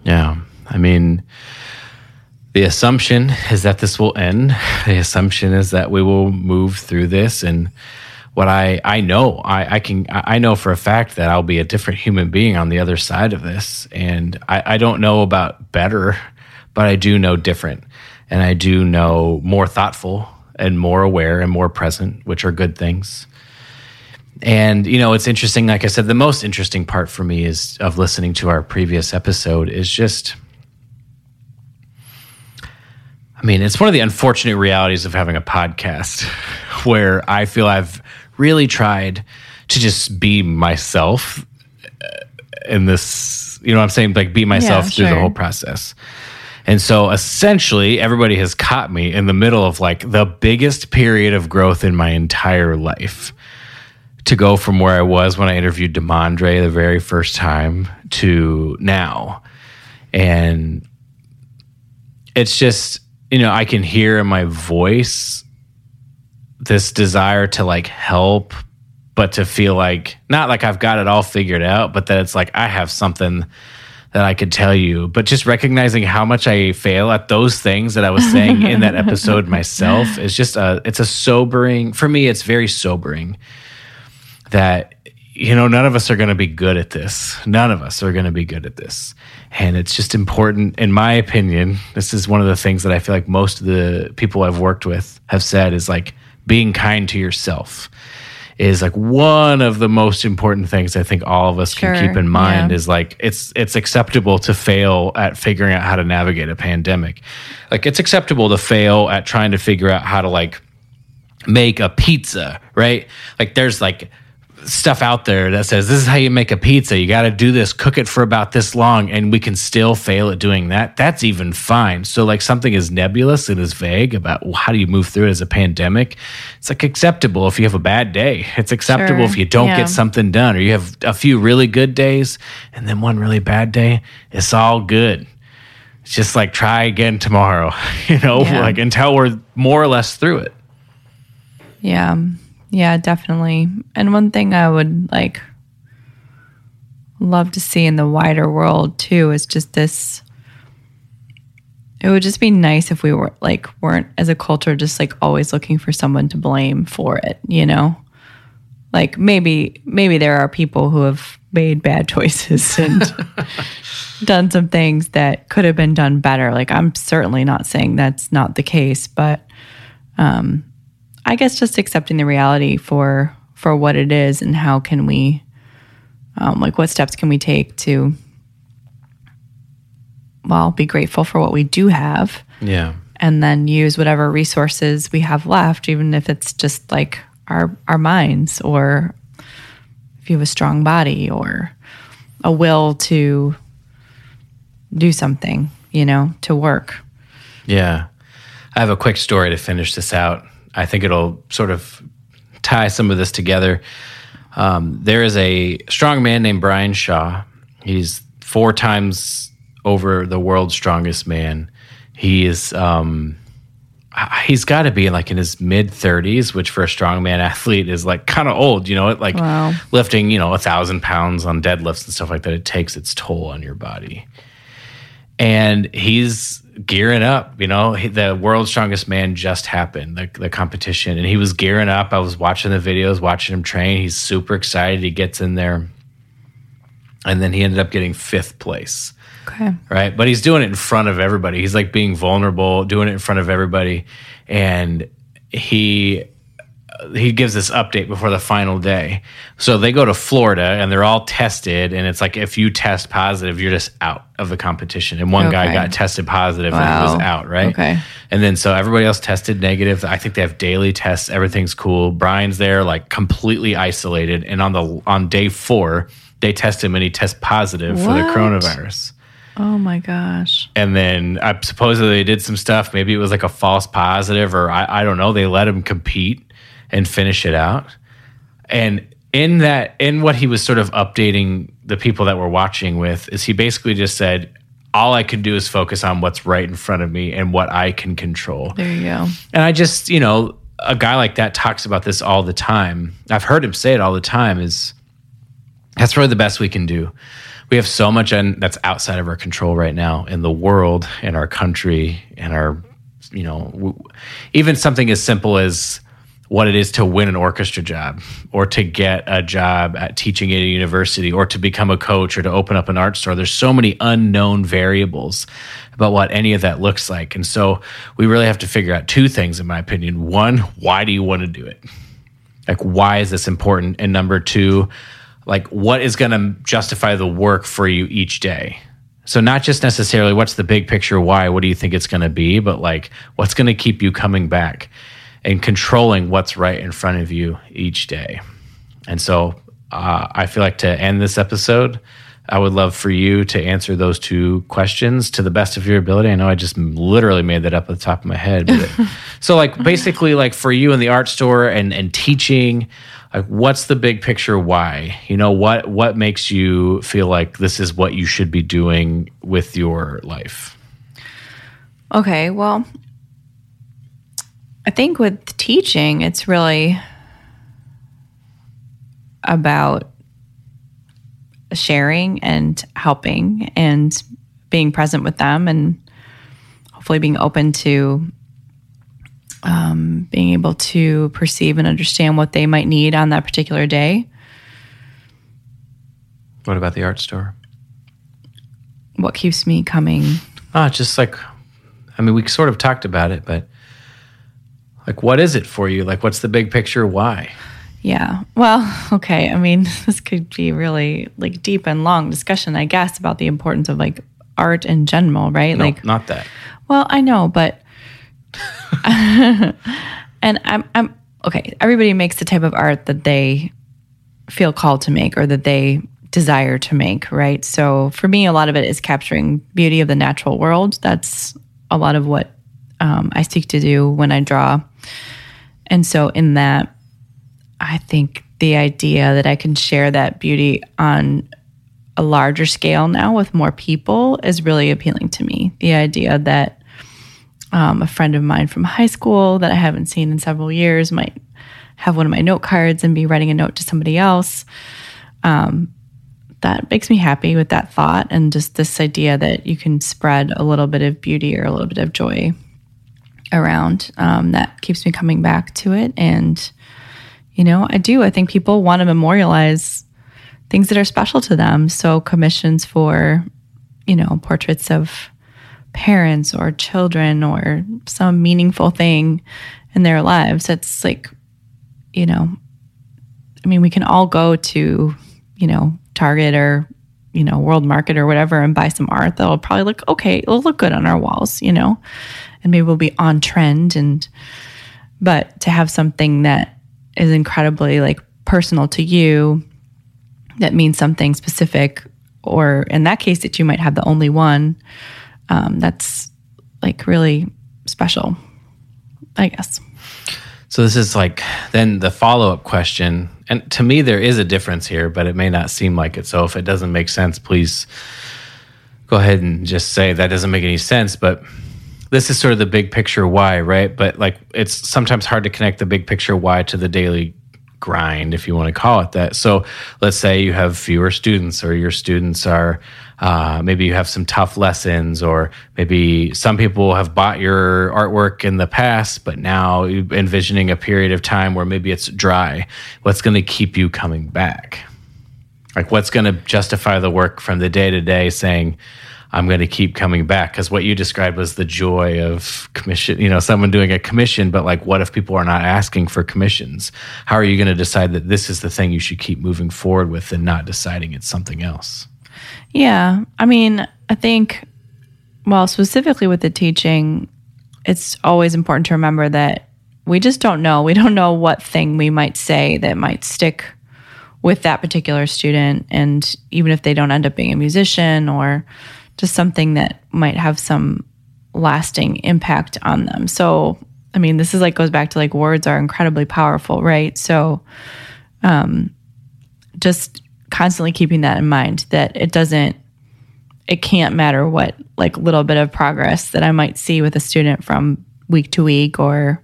Yeah. I mean, the assumption is that this will end. The assumption is that we will move through this. And what I know for a fact that I'll be a different human being on the other side of this. And I don't know about better, but I do know different. And I do know more thoughtful and more aware and more present, which are good things. And, it's interesting, like I said, the most interesting part for me is of listening to our previous episode is just, I mean, it's one of the unfortunate realities of having a podcast where I feel I've really tried to just be myself in this, you know what I'm saying? Like be myself through the whole process. And so essentially everybody has caught me in the middle of like the biggest period of growth in my entire life. To go from where I was when I interviewed Demandre the very first time to now. And it's just, I can hear in my voice this desire to like help, but to feel like, not like I've got it all figured out, but that it's like I have something that I could tell you. But just recognizing how much I fail at those things that I was saying in that episode myself is just, it's a sobering, for me, it's very sobering. That, none of us are going to be good at this. None of us are going to be good at this. And it's just important, in my opinion, this is one of the things that I feel like most of the people I've worked with have said is like being kind to yourself is like one of the most important things I think all of us can keep in mind is like, it's acceptable to fail at figuring out how to navigate a pandemic. Like it's acceptable to fail at trying to figure out how to like make a pizza, right? Like there's like stuff out there that says, this is how you make a pizza. You got to do this, cook it for about this long, and we can still fail at doing that. That's even fine. So like something is nebulous and is vague about how do you move through it as a pandemic. It's like acceptable if you have a bad day. It's acceptable if you don't get something done or you have a few really good days and then one really bad day. It's all good. It's just like try again tomorrow, like until we're more or less through it. Yeah. Yeah, definitely. And one thing I would like love to see in the wider world too is just this. It would just be nice if we were like weren't as a culture just like always looking for someone to blame for it, Like maybe there are people who have made bad choices and done some things that could have been done better. Like I'm certainly not saying that's not the case, but I guess just accepting the reality for what it is and how can we, what steps can we take to, be grateful for what we do have. Yeah. And then use whatever resources we have left, even if it's just like our minds or if you have a strong body or a will to do something, to work. Yeah. I have a quick story to finish this out. I think it'll sort of tie some of this together. There is a strong man named Brian Shaw. He's 4 times over the world's strongest man. He is, he's got to be in his mid-30s, which for a strongman athlete is like kind of old, lifting, 1,000 pounds on deadlifts and stuff like that. It takes its toll on your body. And he's gearing up, the world's strongest man just happened, the competition, and he was gearing up. I was watching the videos, watching him train. He's super excited. He gets in there, and then he ended up getting 5th place. Okay. Right? But he's doing it in front of everybody. He's like being vulnerable, doing it in front of everybody, and he gives this update before the final day. So they go to Florida and they're all tested. And it's like, if you test positive, you're just out of the competition. And one guy got tested positive and was out. Right. Okay. And then, so everybody else tested negative. I think they have daily tests. Everything's cool. Brian's there like completely isolated. And on day 4, they test him and he tests positive for the coronavirus. Oh my gosh. And then I supposedly they did some stuff. Maybe it was like a false positive or I don't know. They let him compete and finish it out. And in what he was sort of updating the people that were watching with is he basically just said, all I can do is focus on what's right in front of me and what I can control. There you go. And I just, you know, a guy like that talks about this all the time. I've heard him say it all the time is that's really the best we can do. We have so much that's outside of our control right now in the world, in our country, in our, you know, even something as simple as what it is to win an orchestra job or to get a job at teaching at a university or to become a coach or to open up an art store. There's so many unknown variables about what any of that looks like. And so we really have to figure out two things, in my opinion. One, why do you want to do it? Like, why is this important? And number two, like, what is going to justify the work for you each day? So not just necessarily what's the big picture, why, what do you think it's going to be, but like, what's going to keep you coming back? And controlling what's right in front of you each day. And so I feel like to end this episode, I would love for you to answer those two questions to the best of your ability. I know I just literally made that up at the top of my head. But so like basically like for you in the art store and teaching, like what's the big picture why? You know, what makes you feel like this is what you should be doing with your life? Okay, well, I think with teaching, it's really about sharing and helping and being present with them and hopefully being open to being able to perceive and understand what they might need on that particular day. What about the art store? What keeps me coming? Just like, I mean, we sort of talked about it, but like, what is it for you? Like, what's the big picture? Why? Yeah. Well, okay. I mean, this could be really like deep and long discussion, I guess, about the importance of like art in general, right? No, like, not that. Well, I know, but and I'm okay. Everybody makes the type of art that they feel called to make or that they desire to make, right? So for me, a lot of it is capturing beauty of the natural world. That's a lot of what I seek to do when I draw. And so in that, I think the idea that I can share that beauty on a larger scale now with more people is really appealing to me. The idea that a friend of mine from high school that I haven't seen in several years might have one of my note cards and be writing a note to somebody else. That makes me happy with that thought and just this idea that you can spread a little bit of beauty or a little bit of joy around. That keeps me coming back to it. And, you know, I think people want to memorialize things that are special to them. So commissions for, you know, portraits of parents or children or some meaningful thing in their lives. It's like, you know, I mean, we can all go to, you know, Target or, you know, World Market or whatever and buy some art that'll probably look okay. It'll look good on our walls, you know, and maybe we'll be on trend. But to have something that is incredibly like personal to you, that means something specific, or in that case that you might have the only one, that's like really special, I guess. So this is like then the follow-up question. And to me, there is a difference here, but it may not seem like it. So if it doesn't make sense, please go ahead and just say that doesn't make any sense. But this is sort of the big picture why, right? But like it's sometimes hard to connect the big picture why to the daily grind, if you want to call it that. So let's say you have fewer students or your students are, maybe you have some tough lessons, or maybe some people have bought your artwork in the past, but now you're envisioning a period of time where maybe it's dry. What's going to keep you coming back? Like what's going to justify the work from the day to day saying, I'm going to keep coming back? Because what you described was the joy of commission, you know, someone doing a commission, but like, what if people are not asking for commissions? How are you going to decide that this is the thing you should keep moving forward with and not deciding it's something else? Yeah. I mean, I think, well, specifically with the teaching, it's always important to remember that we just don't know. We don't know what thing we might say that might stick with that particular student. And even if they don't end up being a musician or just something that might have some lasting impact on them. So, I mean, this is like goes back to like words are incredibly powerful, right? So, just constantly keeping that in mind, that it can't matter what like little bit of progress that I might see with a student from week to week, or,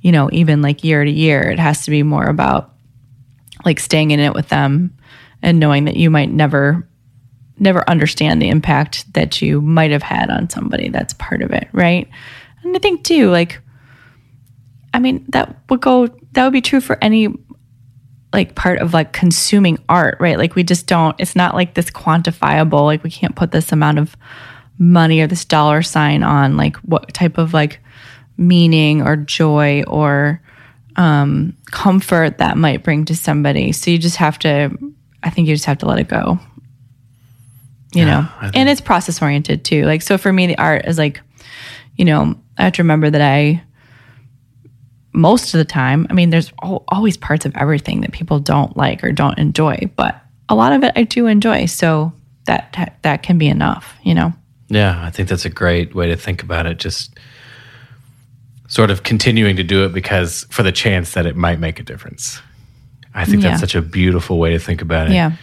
you know, even like year to year. It has to be more about like staying in it with them and knowing that you might never understand the impact that you might have had on somebody. That's part of it, right? And I think too, like, I mean, that would be true for any like part of like consuming art, right? Like we just don't, it's not like this quantifiable, like we can't put this amount of money or this dollar sign on like what type of like meaning or joy or comfort that might bring to somebody. So you just have to let it go, you know, and it's process oriented too. Like, so for me, the art is like, you know, I have to remember that most of the time, I mean, there's always parts of everything that people don't like or don't enjoy, but a lot of it I do enjoy. So that can be enough, you know? Yeah, I think that's a great way to think about it. Just sort of continuing to do it because for the chance that it might make a difference. I think that's such a beautiful way to think about it. Yeah.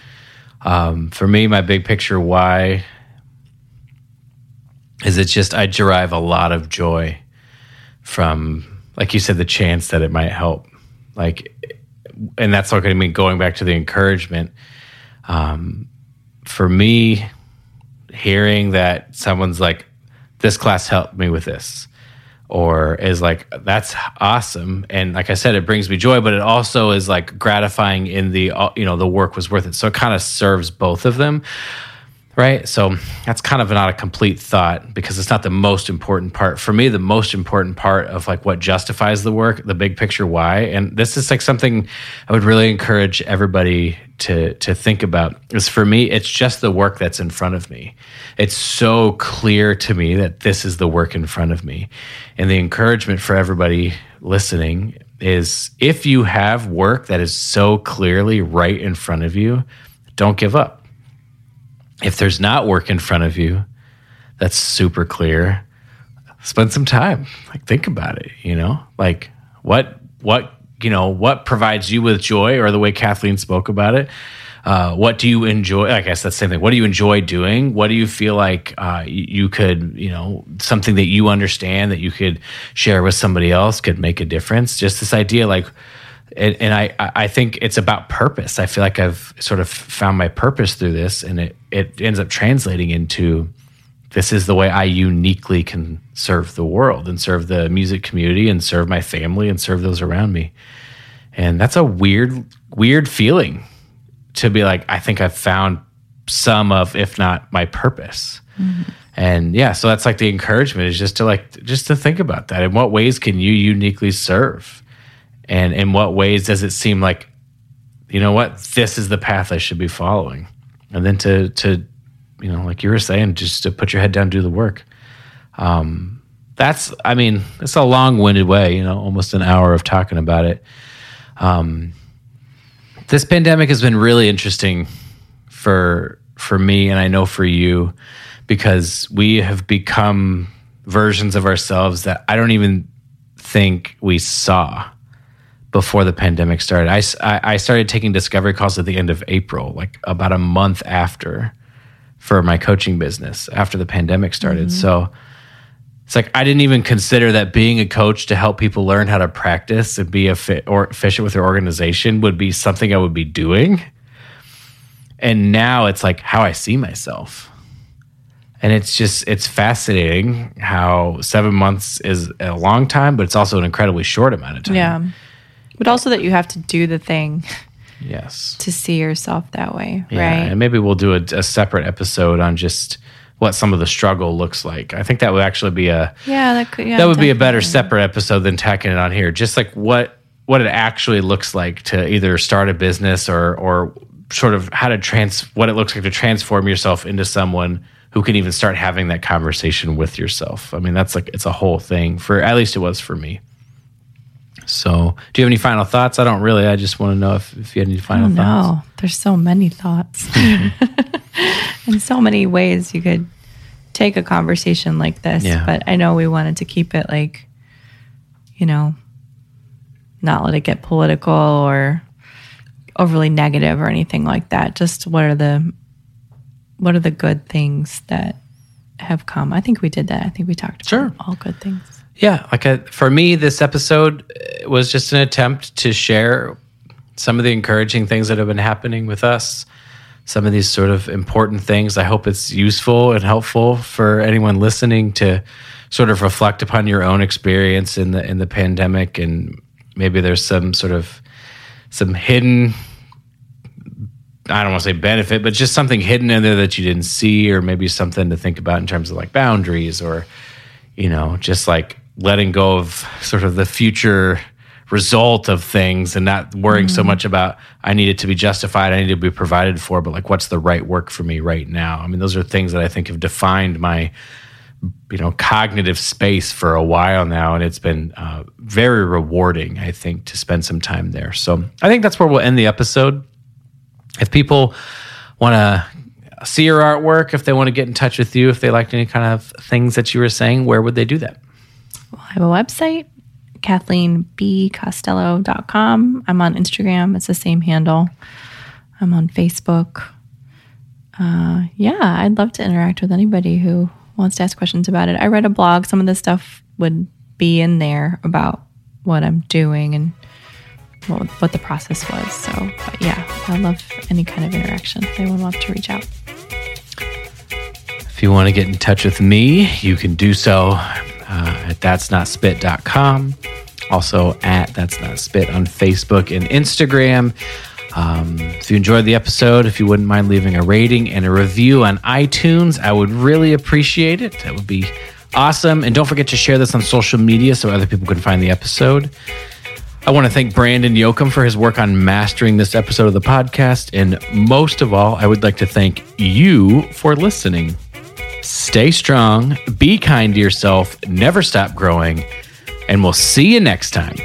For me, my big picture why is it's just I derive a lot of joy from, like you said, the chance that it might help. Like, and that's what I mean, going back to the encouragement. For me, hearing that someone's like, this class helped me with this, or is like, that's awesome. And like I said, it brings me joy, but it also is like gratifying in the, you know, the work was worth it. So it kind of serves both of them, right? So that's kind of not a complete thought because it's not the most important part. For me, the most important part of like what justifies the work, the big picture why, and this is like something I would really encourage everybody to think about, is for me, it's just the work that's in front of me. It's so clear to me that this is the work in front of me. And the encouragement for everybody listening is if you have work that is so clearly right in front of you, don't give up. If there's not work in front of you that's super clear, spend some time, like think about it, you know, like what provides you with joy, or the way Kathleen spoke about it. What do you enjoy? I guess that's the same thing. What do you enjoy doing? What do you feel like you could, you know, something that you understand that you could share with somebody else could make a difference? Just this idea like, and I think it's about purpose. I feel like I've sort of found my purpose through this, and it ends up translating into this is the way I uniquely can serve the world and serve the music community and serve my family and serve those around me. And that's a weird feeling to be like, I think I've found some of, if not my purpose. Mm-hmm. And yeah, so that's like the encouragement is just to think about that. In what ways can you uniquely serve? And in what ways does it seem like, you know what, this is the path I should be following? And then to you know, like you were saying, just to put your head down, do the work. It's a long-winded way, you know, almost an hour of talking about it. This pandemic has been really interesting for me, and I know for you, because we have become versions of ourselves that I don't even think we saw before the pandemic started. I started taking discovery calls at the end of April, like about a month after, for my coaching business after the pandemic started. Mm-hmm. So it's like, I didn't even consider that being a coach to help people learn how to practice and be efficient with their organization would be something I would be doing. And now it's like how I see myself. And it's fascinating how 7 months is a long time, but it's also an incredibly short amount of time. Yeah. But also that you have to do the thing. Yes. To see yourself that way, yeah, right? And maybe we'll do a separate episode on just what some of the struggle looks like. I think that would actually be that would be a better separate episode than tacking it on here. Just like what it actually looks like to either start a business or sort of what it looks like to transform yourself into someone who can even start having that conversation with yourself. I mean, that's like, it's a whole thing, for at least it was for me. So, do you have any final thoughts? I don't really. I just want to know if you had any final thoughts. No, there's so many thoughts, and so many ways you could take a conversation like this, but I know we wanted to keep it like, you know, not let it get political or overly negative or anything like that. Just what are the good things that have come? I think we did that. I think we talked about all good things. Yeah. For me, this episode was just an attempt to share some of the encouraging things that have been happening with us, some of these sort of important things. I hope it's useful and helpful for anyone listening to sort of reflect upon your own experience in the pandemic, and maybe there's some sort of hidden, I don't want to say benefit, but just something hidden in there that you didn't see, or maybe something to think about in terms of like boundaries, or, you know, just like letting go of sort of the future result of things and not worrying so much about I need it to be justified, I need to be provided for, but like what's the right work for me right now? I mean, those are things that I think have defined my, you know, cognitive space for a while now, and it's been very rewarding, I think, to spend some time there. So I think that's where we'll end the episode. If people want to see your artwork, if they want to get in touch with you, if they liked any kind of things that you were saying, where would they do that? Well, I have a website, KathleenBCostello.com. I'm on Instagram. It's the same handle. I'm on Facebook. I'd love to interact with anybody who wants to ask questions about it. I read a blog. Some of the stuff would be in there about what I'm doing and what the process was. So, but yeah, I love any kind of interaction. I would love to reach out. If you want to get in touch with me, you can do so at thatsnotspit.com. Also at That's Not Spit on Facebook and Instagram. If you enjoyed the episode, if you wouldn't mind leaving a rating and a review on iTunes, I would really appreciate it. That would be awesome. And don't forget to share this on social media so other people can find the episode. I want to thank Brandon Yoakum for his work on mastering this episode of the podcast. And most of all, I would like to thank you for listening. Stay strong, be kind to yourself, never stop growing, and we'll see you next time.